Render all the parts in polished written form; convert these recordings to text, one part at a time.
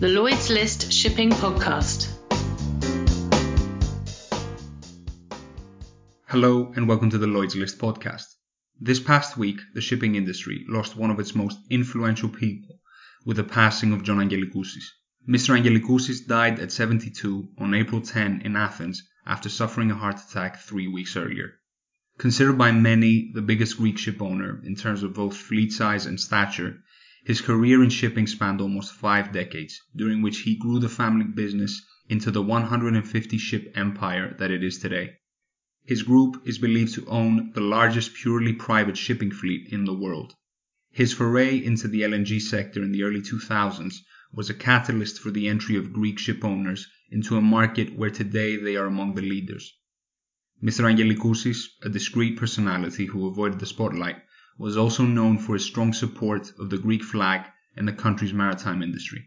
the Lloyd's List Shipping Podcast. Hello and welcome to the Lloyd's List Podcast. This past week, the shipping industry lost one of its most influential people with the passing of John Angelicoussis. Mr. Angelicoussis died at 72 on April 10 in Athens after suffering a heart attack 3 weeks earlier. Considered by many the biggest Greek ship owner in terms of both fleet size and stature, his career in shipping spanned almost 5 decades, during which he grew the family business into the 150-ship empire that it is today. His group is believed to own the largest purely private shipping fleet in the world. His foray into the LNG sector in the early 2000s was a catalyst for the entry of Greek ship owners into a market where today they are among the leaders. Mr. Angelicoussis, a discreet personality who avoided the spotlight, was also known for his strong support of the Greek flag and the country's maritime industry.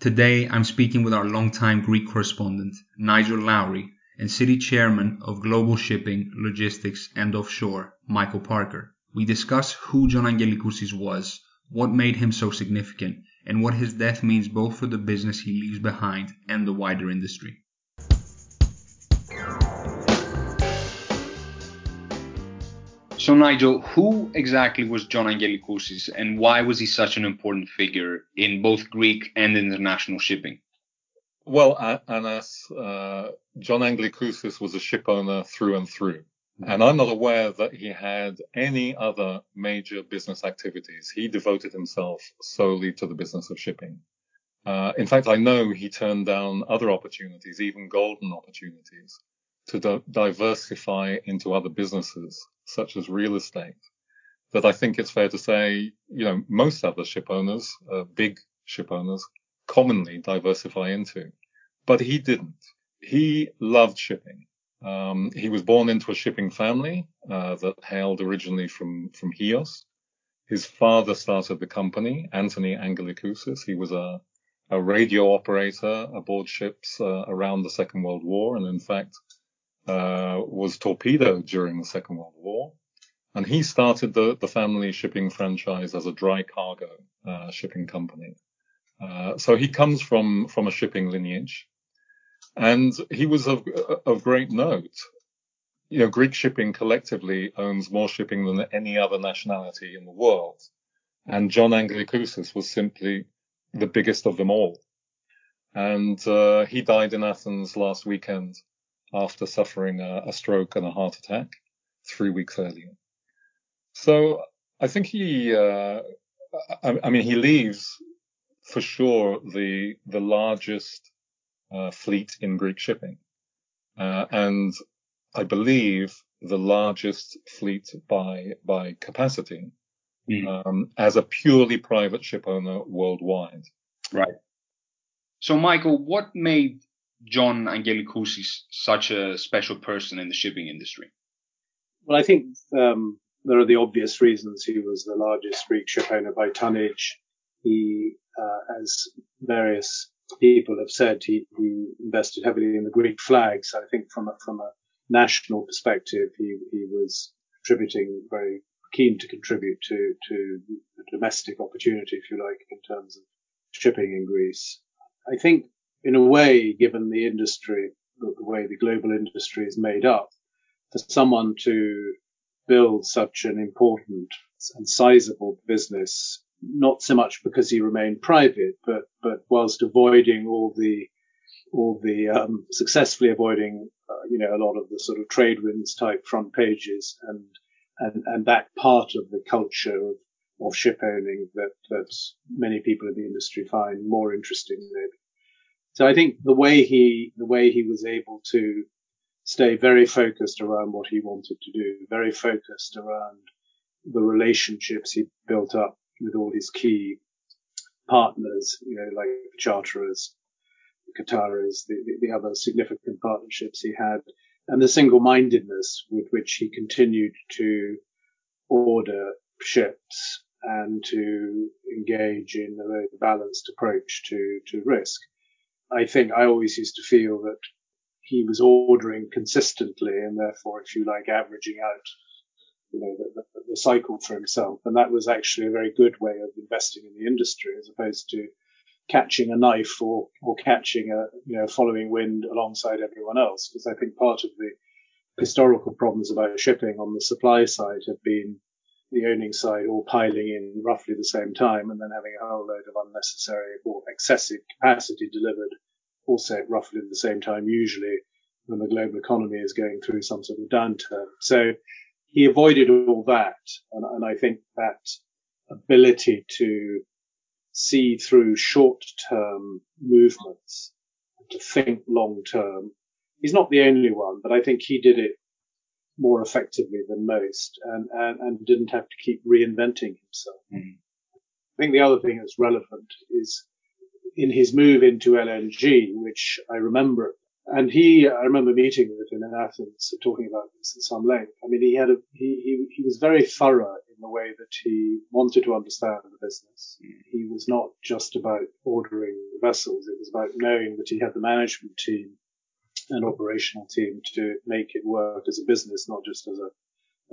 Today, I'm speaking with our longtime Greek correspondent, Nigel Lowry, and City Chairman of Global Shipping, Logistics and Offshore, Michael Parker. We discuss who John Angelicoussis was, what made him so significant, and what his death means both for the business he leaves behind and the wider industry. So Nigel, who exactly was John Angelicoussis and why was he such an important figure in both Greek and international shipping? Well, Anas, John Angelicoussis was a ship owner through and through. And I'm not aware that he had any other major business activities. He devoted himself solely to the business of shipping. In fact, I know he turned down other opportunities, even golden opportunities, to diversify into other businesses, such as real estate, that I think it's fair to say, you know, most other ship owners, big ship owners, commonly diversify into. But he didn't. He loved shipping. He was born into a shipping family that hailed originally from Chios. His father started the company, Anthony Angelikousis. He was a radio operator aboard ships around the Second World War, and in fact was torpedoed during the Second World War. And he started the family shipping franchise as a dry cargo shipping company. So he comes from a shipping lineage. And he was of great note. You know, Greek shipping collectively owns more shipping than any other nationality in the world. And John Angelicoussis was simply the biggest of them all. And he died in Athens last weekend after suffering a stroke and a heart attack 3 weeks earlier. So I think he leaves for sure the largest fleet in Greek shipping, and I believe the largest fleet by capacity, as a purely private ship owner worldwide. Right. So, Michael, what made John Angelicoussis such a special person in the shipping industry? Well, I think there are the obvious reasons. He was the largest Greek ship owner by tonnage. He, as various people have said, he invested heavily in the Greek flag. So I think from a national perspective, he was very keen to contribute to the domestic opportunity, if you like, in terms of shipping in Greece. I think, in a way, given the industry, the way the global industry is made up, for someone to build such an important and sizable business, not so much because he remained private, but whilst avoiding successfully avoiding, a lot of the sort of trade winds type front pages and that part of the culture of ship owning that many people in the industry find more interesting maybe. So I think the way he was able to stay very focused around what he wanted to do, very focused around the relationships he built up with all his key partners, like charterers, Qataris, the other significant partnerships he had, and the single-mindedness with which he continued to order ships and to engage in a very balanced approach to risk. I think I always used to feel that he was ordering consistently and therefore, if you like, averaging out the cycle for himself. And that was actually a very good way of investing in the industry as opposed to catching a knife or catching a, you know, following wind alongside everyone else. Because I think part of the historical problems about shipping on the supply side have been the owning side all piling in roughly the same time and then having a whole load of unnecessary or excessive capacity delivered also at roughly the same time, usually when the global economy is going through some sort of downturn. So he avoided all that. And I think that ability to see through short-term movements, to think long-term, he's not the only one, but I think he did it more effectively than most and didn't have to keep reinventing himself. Mm-hmm. I think the other thing that's relevant is in his move into LNG, which I remember, and I remember meeting with him in Athens and talking about this at some length. I mean, he was very thorough in the way that he wanted to understand the business. He was not just about ordering the vessels. It was about knowing that he had the management team and operational team to make it work as a business, not just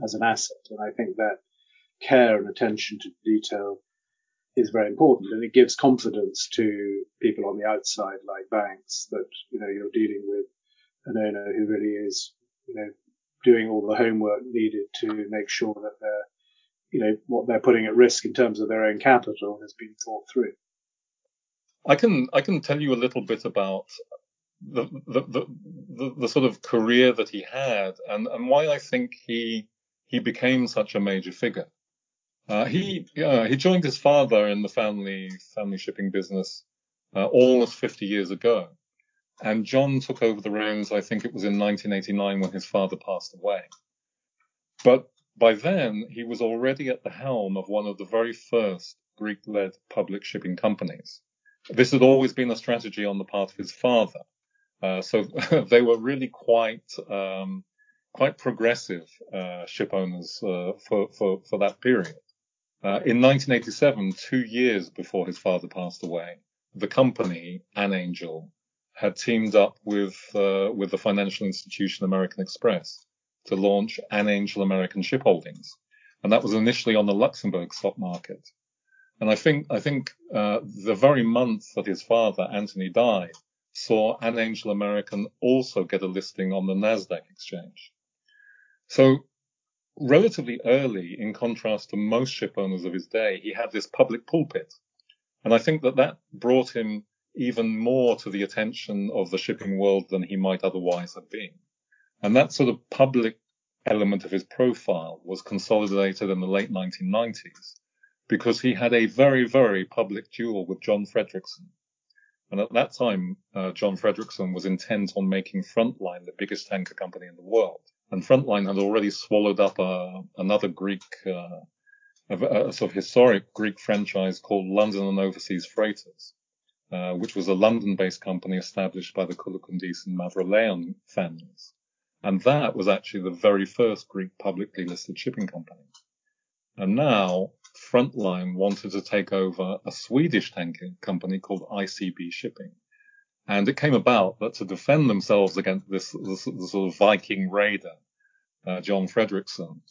as an asset. And I think that care and attention to detail is very important, and it gives confidence to people on the outside, like banks, that, you know, you're dealing with an owner who really is, you know, doing all the homework needed to make sure that they're, you know, what they're putting at risk in terms of their own capital has been thought through. I can tell you a little bit about the sort of career that he had and why I think he became such a major figure. He joined his father in the family shipping business almost 50 years ago, and John took over the reins. I think it was in 1989 when his father passed away. But by then, he was already at the helm of one of the very first Greek-led public shipping companies. This had always been a strategy on the part of his father, so they were really quite progressive ship owners for that period. In 1987, 2 years before his father passed away, the company, Anangel, had teamed up with the financial institution American Express to launch Anangel American Shipholdings, and that was initially on the Luxembourg stock market. And I think the very month that his father, Anthony, died, saw Anangel American also get a listing on the NASDAQ exchange. So relatively early, in contrast to most ship owners of his day, he had this public pulpit. And I think that brought him even more to the attention of the shipping world than he might otherwise have been. And that sort of public element of his profile was consolidated in the late 1990s because he had a very, very public duel with John Fredriksen. And at that time, John Fredriksen was intent on making Frontline the biggest tanker company in the world. And Frontline had already swallowed up another Greek, a sort of historic Greek franchise called London and Overseas Freighters, which was a London-based company established by the Kulukundis and Mavroleon families. And that was actually the very first Greek publicly listed shipping company. And now Frontline wanted to take over a Swedish tanker company called ICB Shipping. And it came about that to defend themselves against this sort of Viking raider, John Fredriksen,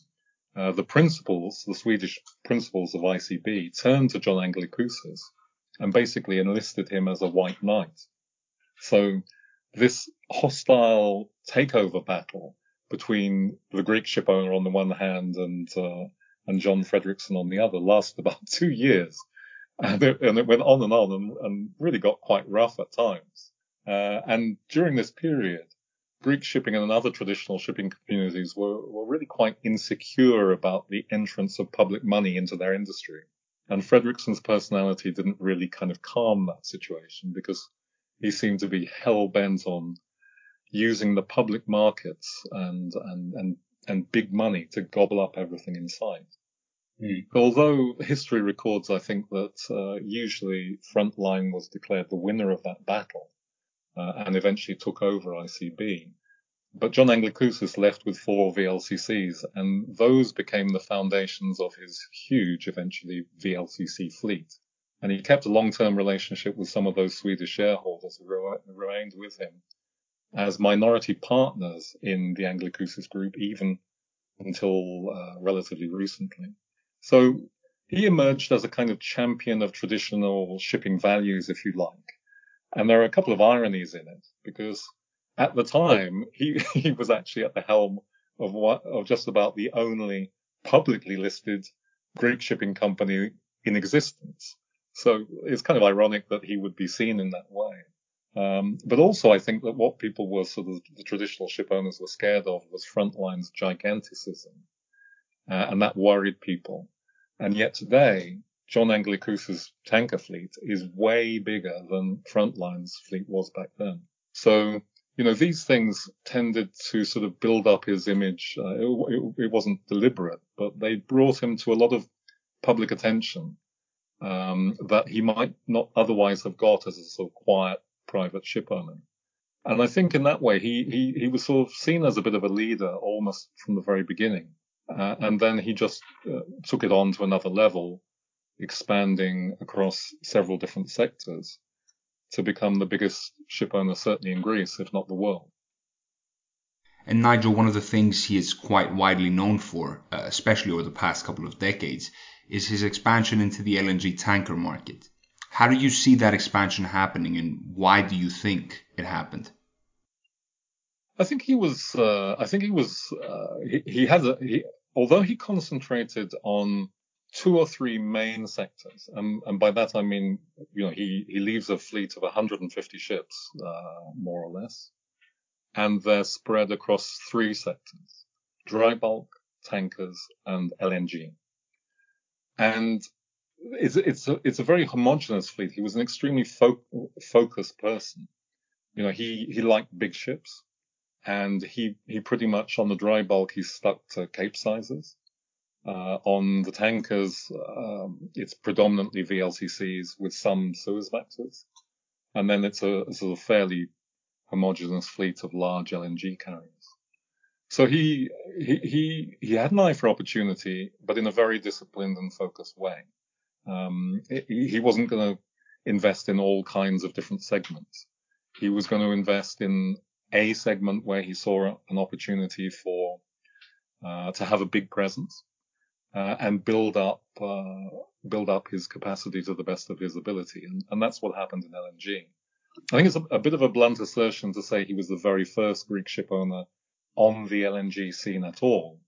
the Swedish principals of ICB turned to John Angelicoussis and basically enlisted him as a white knight. So this hostile takeover battle between the Greek ship owner on the one hand and John Fredriksen on the other lasted about 2 years. And it went on and on and really got quite rough at times. And during this period, Greek shipping and other traditional shipping communities were really quite insecure about the entrance of public money into their industry. And Fredriksen's personality didn't really kind of calm that situation because he seemed to be hell bent on using the public markets and big money to gobble up everything in sight. Mm. Although history records, I think, that usually Frontline was declared the winner of that battle and eventually took over ICB. But John Angelicoussis left with 4 VLCCs, and those became the foundations of his huge, eventually, VLCC fleet. And he kept a long-term relationship with some of those Swedish shareholders who remained with him as minority partners in the Angelicoussis group, even until relatively recently. So he emerged as a kind of champion of traditional shipping values, if you like. And there are a couple of ironies in it, because at the time, he was actually at the helm of just about the only publicly listed Greek shipping company in existence. So it's kind of ironic that he would be seen in that way. But also I think that what people were sort of, the traditional ship owners were scared of was Frontline's giganticism. And that worried people. And yet today, John Angelicoussis' tanker fleet is way bigger than Frontline's fleet was back then. So, you know, these things tended to sort of build up his image. It wasn't deliberate, but they brought him to a lot of public attention, that he might not otherwise have got as a sort of quiet, private ship owner. And I think in that way, he was sort of seen as a bit of a leader almost from the very beginning. And then he just took it on to another level, expanding across several different sectors to become the biggest ship owner, certainly in Greece, if not the world. And Nigel, one of the things he is quite widely known for, especially over the past couple of decades, is his expansion into the LNG tanker market. How do you see that expansion happening, and why do you think it happened? I think he was. Although he concentrated on two or three main sectors, and by that I mean, you know, he leaves a fleet of 150 ships, more or less, and they're spread across three sectors: dry bulk, tankers, and LNG. And it's a very homogeneous fleet. He was an extremely focused person. You know, he liked big ships, and he pretty much on the dry bulk he stuck to capesizes. On the tankers, it's predominantly VLCCs with some Suezmaxes, and then it's a sort of fairly homogeneous fleet of large LNG carriers. So he had an eye for opportunity, but in a very disciplined and focused way. He wasn't going to invest in all kinds of different segments. He was going to invest in a segment where he saw an opportunity for to have a big presence and build up his capacity to the best of his ability, and that's what happened in LNG. I think it's a bit of a blunt assertion to say he was the very first Greek ship owner on the LNG scene at all.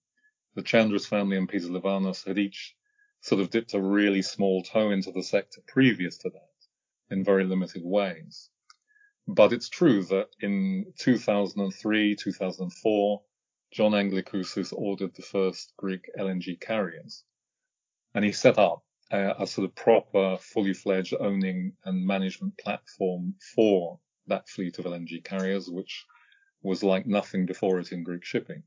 The Chandras family and Peter Livanos had each sort of dipped a really small toe into the sector previous to that in very limited ways. But it's true that in 2003, 2004, John Angelicoussis ordered the first Greek LNG carriers. And he set up a sort of proper, fully fledged owning and management platform for that fleet of LNG carriers, which was like nothing before it in Greek shipping.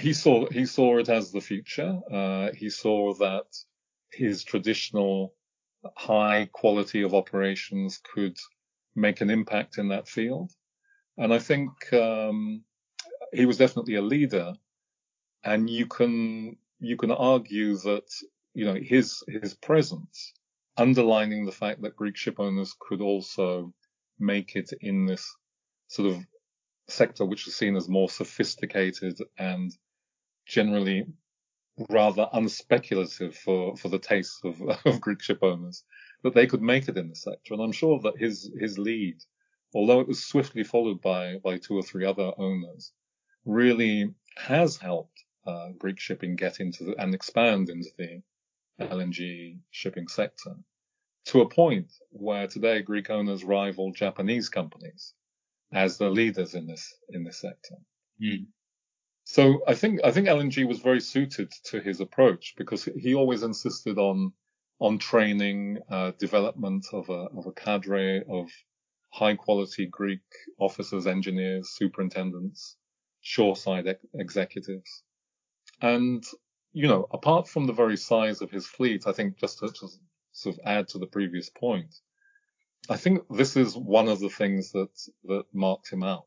He saw it as the future. He saw that his traditional high quality of operations could make an impact in that field. And I think, he was definitely a leader, and you can argue that, you know, his presence underlining the fact that Greek ship owners could also make it in this sort of sector which is seen as more sophisticated and generally rather unspeculative for the tastes of Greek ship owners, that they could make it in the sector. And I'm sure that his lead, although it was swiftly followed by two or three other owners, really has helped Greek shipping get into and expand into the LNG shipping sector to a point where today Greek owners rival Japanese companies as the leaders in this sector. Mm. So I think LNG was very suited to his approach, because he always insisted on training, development of a cadre of high quality Greek officers, engineers, superintendents, shoreside executives. And, you know, apart from the very size of his fleet, I think just to sort of add to the previous point, I think this is one of the things that marked him out.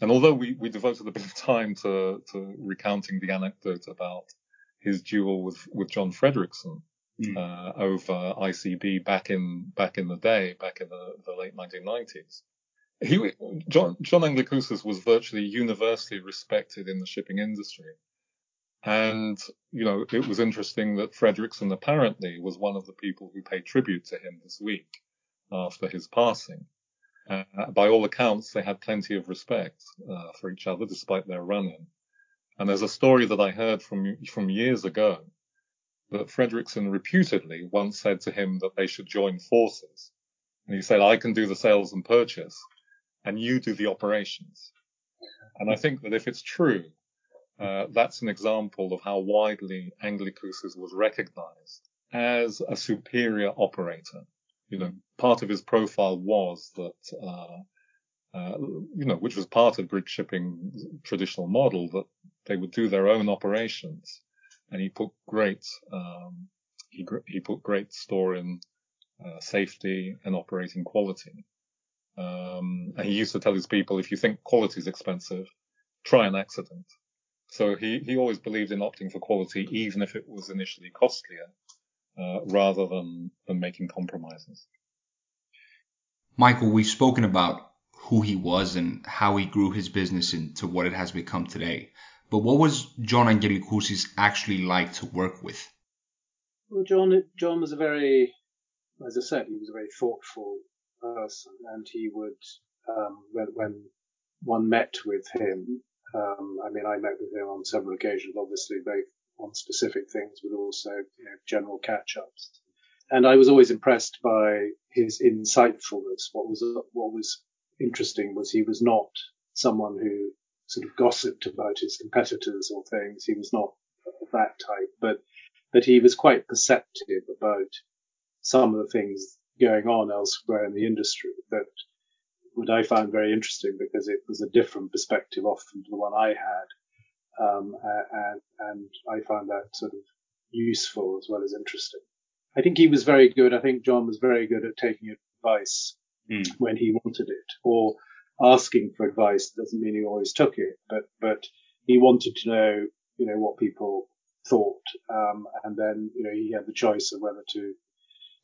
And although we devoted a bit of time to recounting the anecdote about his duel with John Fredriksen, over ICB back in the day, back in the late 1990s, John Angelicoussis was virtually universally respected in the shipping industry. And, you know, it was interesting that Fredriksen apparently was one of the people who paid tribute to him this week after his passing. By all accounts, they had plenty of respect for each other, despite their run-in. And there's a story that I heard from years ago that Fredriksen reputedly once said to him that they should join forces. And he said, I can do the sales and purchase, and you do the operations. And I think that if it's true, that's an example of how widely Angelicoussis was recognized as a superior operator. You know, part of his profile was that, you know, which was part of Greek shipping's traditional model, that they would do their own operations. And he put great store in safety and operating quality. And he used to tell his people, if you think quality is expensive, try an accident. So he always believed in opting for quality, even if it was initially costlier, rather than making compromises. Michael, we've spoken about who he was and how he grew his business into what it has become today. But what was John Angelicoussis actually like to work with? Well, John was a very, as I said, he was a very thoughtful person, and he would, when one met with him, I mean, I met with him on several occasions, obviously, both on specific things, but also, you know, general catch-ups. And I was always impressed by his insightfulness. What was interesting was he was not someone who sort of gossiped about his competitors or things. He was not that type, but he was quite perceptive about some of the things going on elsewhere in the industry that what I found very interesting, because it was a different perspective often to the one I had. And I found that sort of useful as well as interesting. I think he was very good. I think John was very good at taking advice when he wanted it, or asking for advice. Doesn't mean he always took it, but he wanted to know, you know, what people thought. And then, you know, he had the choice of whether to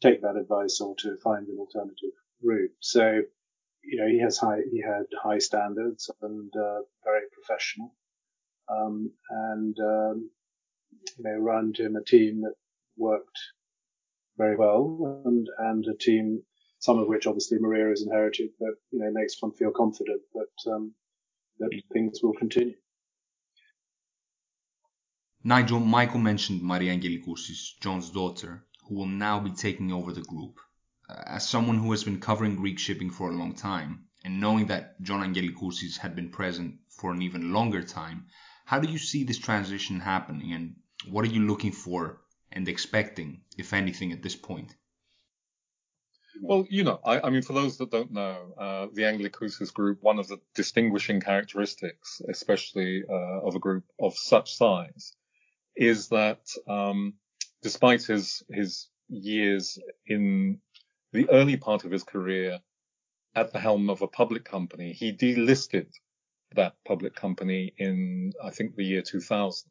take that advice or to find an alternative route. So, you know, he had high standards, and very professional. You know, around him a team that worked very well, and a team, some of which obviously Maria has inherited, but, you know, makes one feel confident that things will continue. Nigel, Michael mentioned Maria Angelicoussis, John's daughter, who will now be taking over the group. As someone who has been covering Greek shipping for a long time, and knowing that John Angelicoussis had been present for an even longer time, how do you see this transition happening, and what are you looking for and expecting, if anything, at this point? Well, you know, I mean, for those that don't know, the Angelicoussis group, one of the distinguishing characteristics, especially of a group of such size, is that despite his years in the early part of his career at the helm of a public company, he delisted that public company in, I think, the year 2000.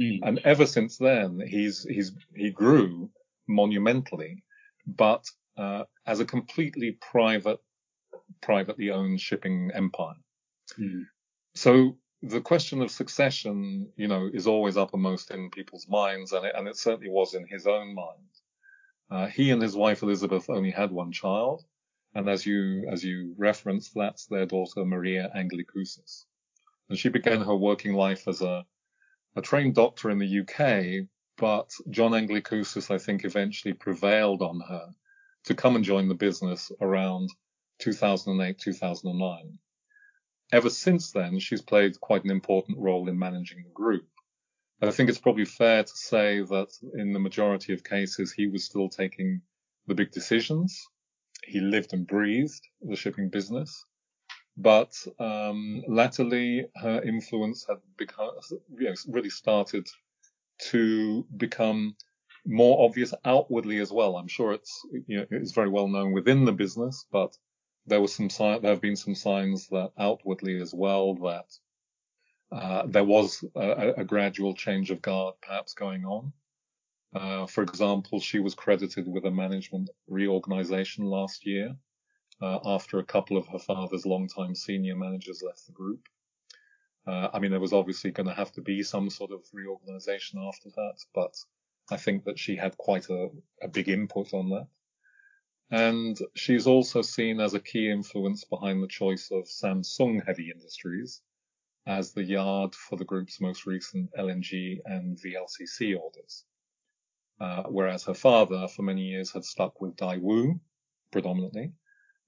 Mm. And ever since then, he grew monumentally, but as a completely privately owned shipping empire. Mm. So the question of succession, you know, is always uppermost in people's minds, and it certainly was in his own mind. He and his wife Elizabeth only had one child, and as you referenced, that's their daughter Maria Angelicoussis. And she began her working life as a trained doctor in the UK, but John Angelicoussis, I think, eventually prevailed on her to come and join the business around 2008, 2009. Ever since then, she's played quite an important role in managing the group. I think it's probably fair to say that in the majority of cases, he was still taking the big decisions. He lived and breathed the shipping business. But latterly, her influence had become, you know, really started to become more obvious outwardly as well. I'm sure it's, you know, it's very well known within the business, but there have been some signs that outwardly as well that there was a gradual change of guard perhaps going on. For example, she was credited with a management reorganization last year after a couple of her father's longtime senior managers left the group. I mean, there was obviously going to have to be some sort of reorganization after that, but I think that she had quite a big input on that. And she's also seen as a key influence behind the choice of Samsung Heavy Industries as the yard for the group's most recent LNG and VLCC orders. Whereas her father, for many years, had stuck with Daewoo, predominantly,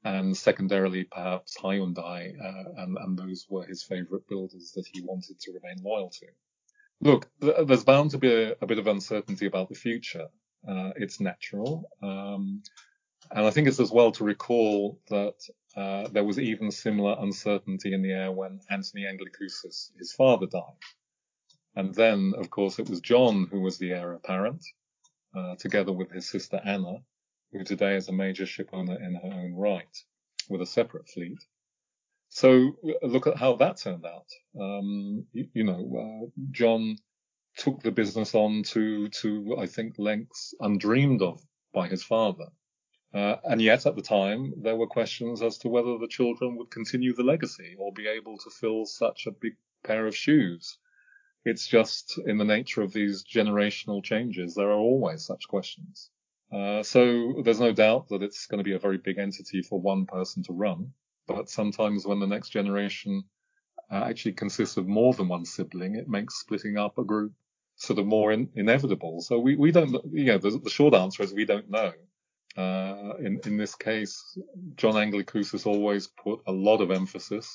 and secondarily, perhaps Hyundai, and those were his favorite builders that he wanted to remain loyal to. Look, there's bound to be a bit of uncertainty about the future. It's natural. And I think it's as well to recall that there was even similar uncertainty in the air when Anthony Angelikousis, his father, died. And then, of course, it was John who was the heir apparent, together with his sister Anna, who today is a major ship owner in her own right, with a separate fleet. So look at how that turned out. John took the business on to I think, lengths undreamed of by his father. And yet, at the time, there were questions as to whether the children would continue the legacy or be able to fill such a big pair of shoes. It's just in the nature of these generational changes, there are always such questions. So there's no doubt that it's going to be a very big entity for one person to run. But sometimes when the next generation actually consists of more than one sibling, it makes splitting up a group sort of more inevitable. So we don't, the short answer is we don't know. In this case, John Angelicoussis always put a lot of emphasis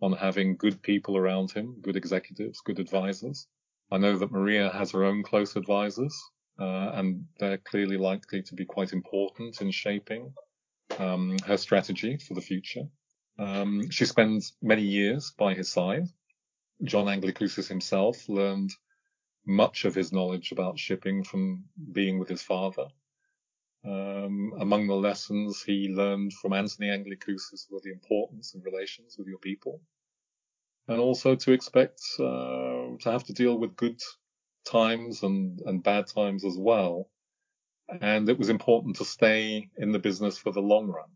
on having good people around him, good executives, good advisors. I know that Maria has her own close advisors, and they're clearly likely to be quite important in shaping her strategy for the future. She spends many years by his side. John Angelicoussis himself learned much of his knowledge about shipping from being with his father. Among the lessons he learned from Anthony Angelikousis were the importance of relations with your people, and also to expect to have to deal with good times and bad times as well. And it was important to stay in the business for the long run.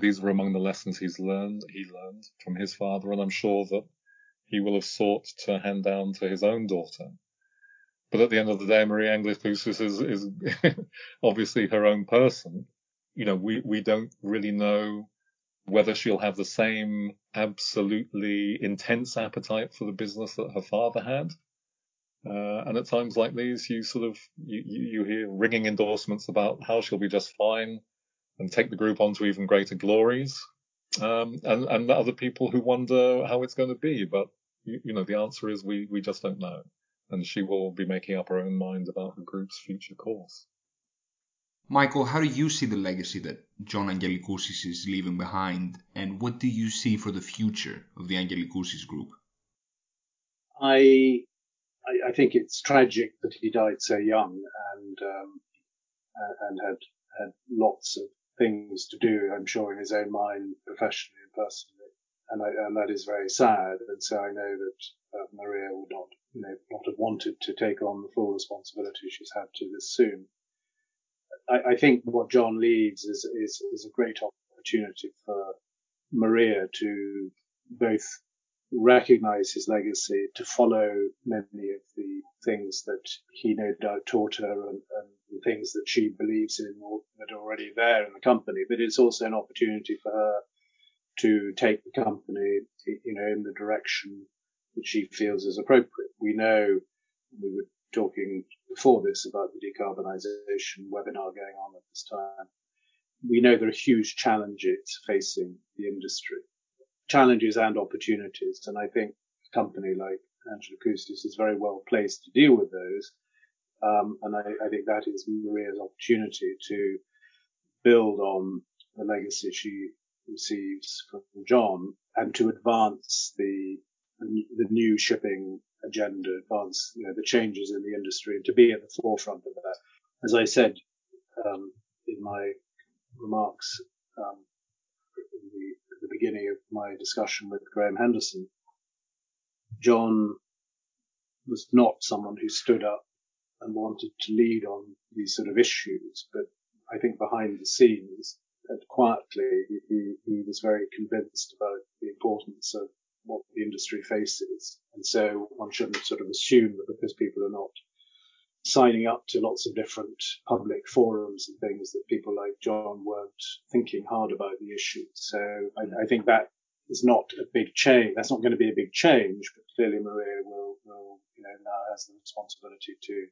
These were among the lessons he learned from his father, and I'm sure that he will have sought to hand down to his own daughter. But at the end of the day, Maria Angelicoussis is obviously her own person. We don't really know whether she'll have the same absolutely intense appetite for the business that her father had. And at times like these, you hear ringing endorsements about how she'll be just fine and take the group on to even greater glories. And other people who wonder how it's going to be. But, the answer is we just don't know. And she will be making up her own mind about the group's future course. Michael, how do you see the legacy that John Angelicoussis is leaving behind, and what do you see for the future of the Angelicoussis group? I think it's tragic that he died so young and had lots of things to do, I'm sure, in his own mind, professionally and personally. And that is very sad. And so I know that Maria will not have wanted to take on the full responsibility she's had to this soon. I think what John leaves is a great opportunity for Maria to both recognize his legacy, to follow many of the things that he no doubt taught her and the things that she believes in that are already there in the company. But it's also an opportunity for her to take the company, in the direction that she feels is appropriate. We know, we were talking before this about the decarbonisation webinar going on at this time. We know there are huge challenges facing the industry, challenges and opportunities. And I think a company like Angelicoussis is very well placed to deal with those. And I think that is Maria's opportunity to build on the legacy she receives from John and to advance the new shipping agenda, advance the changes in the industry, to be at the forefront of that. As I said in my remarks at the beginning of my discussion with Graham Henderson, John was not someone who stood up and wanted to lead on these sort of issues, but I think behind the scenes and quietly he was very convinced about the importance of what the industry faces. And so one shouldn't sort of assume that because people are not signing up to lots of different public forums and things that people like John weren't thinking hard about the issue. So I think that is not a big change. That's not going to be a big change, but clearly Maria will now has the responsibility to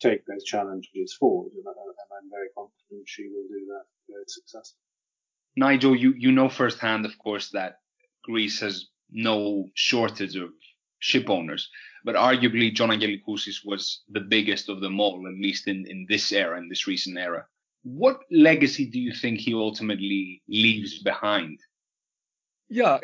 take those challenges forward. And I'm very confident she will do that very successfully. Nigel, you know firsthand, of course, that Greece has no shortage of ship owners, but arguably John Angelicoussis was the biggest of them all, at least in this era, in this recent era. What legacy do you think he ultimately leaves behind? Yeah,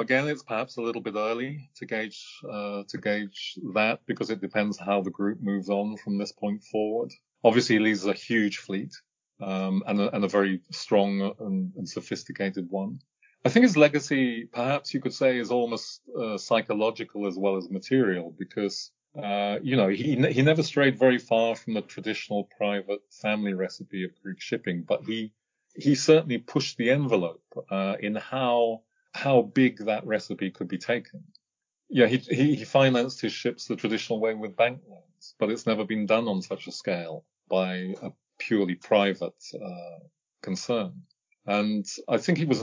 again, it's perhaps a little bit early to gauge that, because it depends how the group moves on from this point forward. Obviously, he leaves a huge fleet, and a very strong and sophisticated one. I think his legacy, perhaps you could say, is almost psychological as well as material, because he never strayed very far from the traditional private family recipe of Greek shipping, but he certainly pushed the envelope in how big that recipe could be taken. Yeah, he financed his ships the traditional way with bank loans, but it's never been done on such a scale by a purely private concern. And I think he was,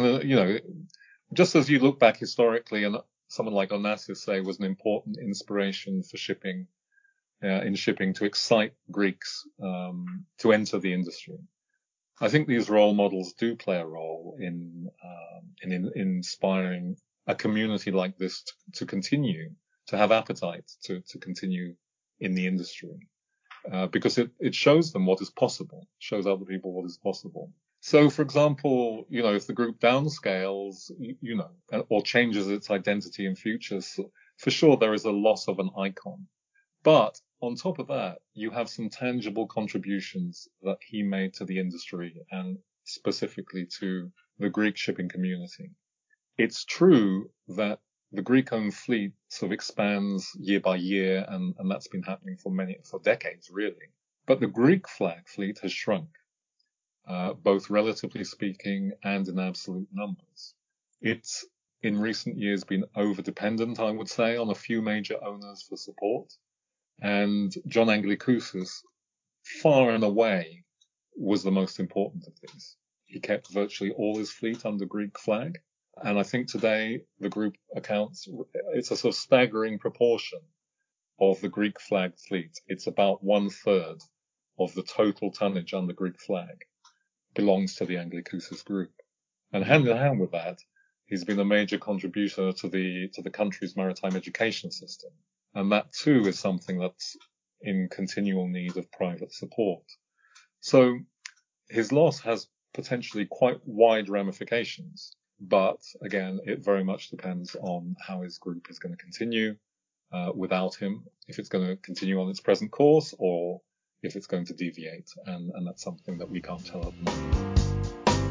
just as you look back historically, and someone like Onassis, say, was an important inspiration for shipping, to excite Greeks to enter the industry. I think these role models do play a role in inspiring a community like this to continue to have appetite to continue in the industry, because it shows them what is possible, shows other people what is possible. So, for example, if the group downscales, or changes its identity in futures, for sure there is a loss of an icon. But on top of that, you have some tangible contributions that he made to the industry and specifically to the Greek shipping community. It's true that the Greek-owned fleet sort of expands year by year, and that's been happening for decades, really. But the Greek flag fleet has shrunk. Both relatively speaking and in absolute numbers. It's in recent years been over-dependent, I would say, on a few major owners for support. And John Angelicoussis, far and away, was the most important of these. He kept virtually all his fleet under Greek flag. And I think today the group accounts, it's a sort of staggering proportion of the Greek flag fleet. It's about 1/3 of the total tonnage under Greek flag belongs to the Angelicoussis group. And hand in hand with that, he's been a major contributor to the country's maritime education system. And that too is something that's in continual need of private support. So his loss has potentially quite wide ramifications, but again, it very much depends on how his group is going to continue without him, if it's going to continue on its present course or if it's going to deviate, and that's something that we can't tell at the moment.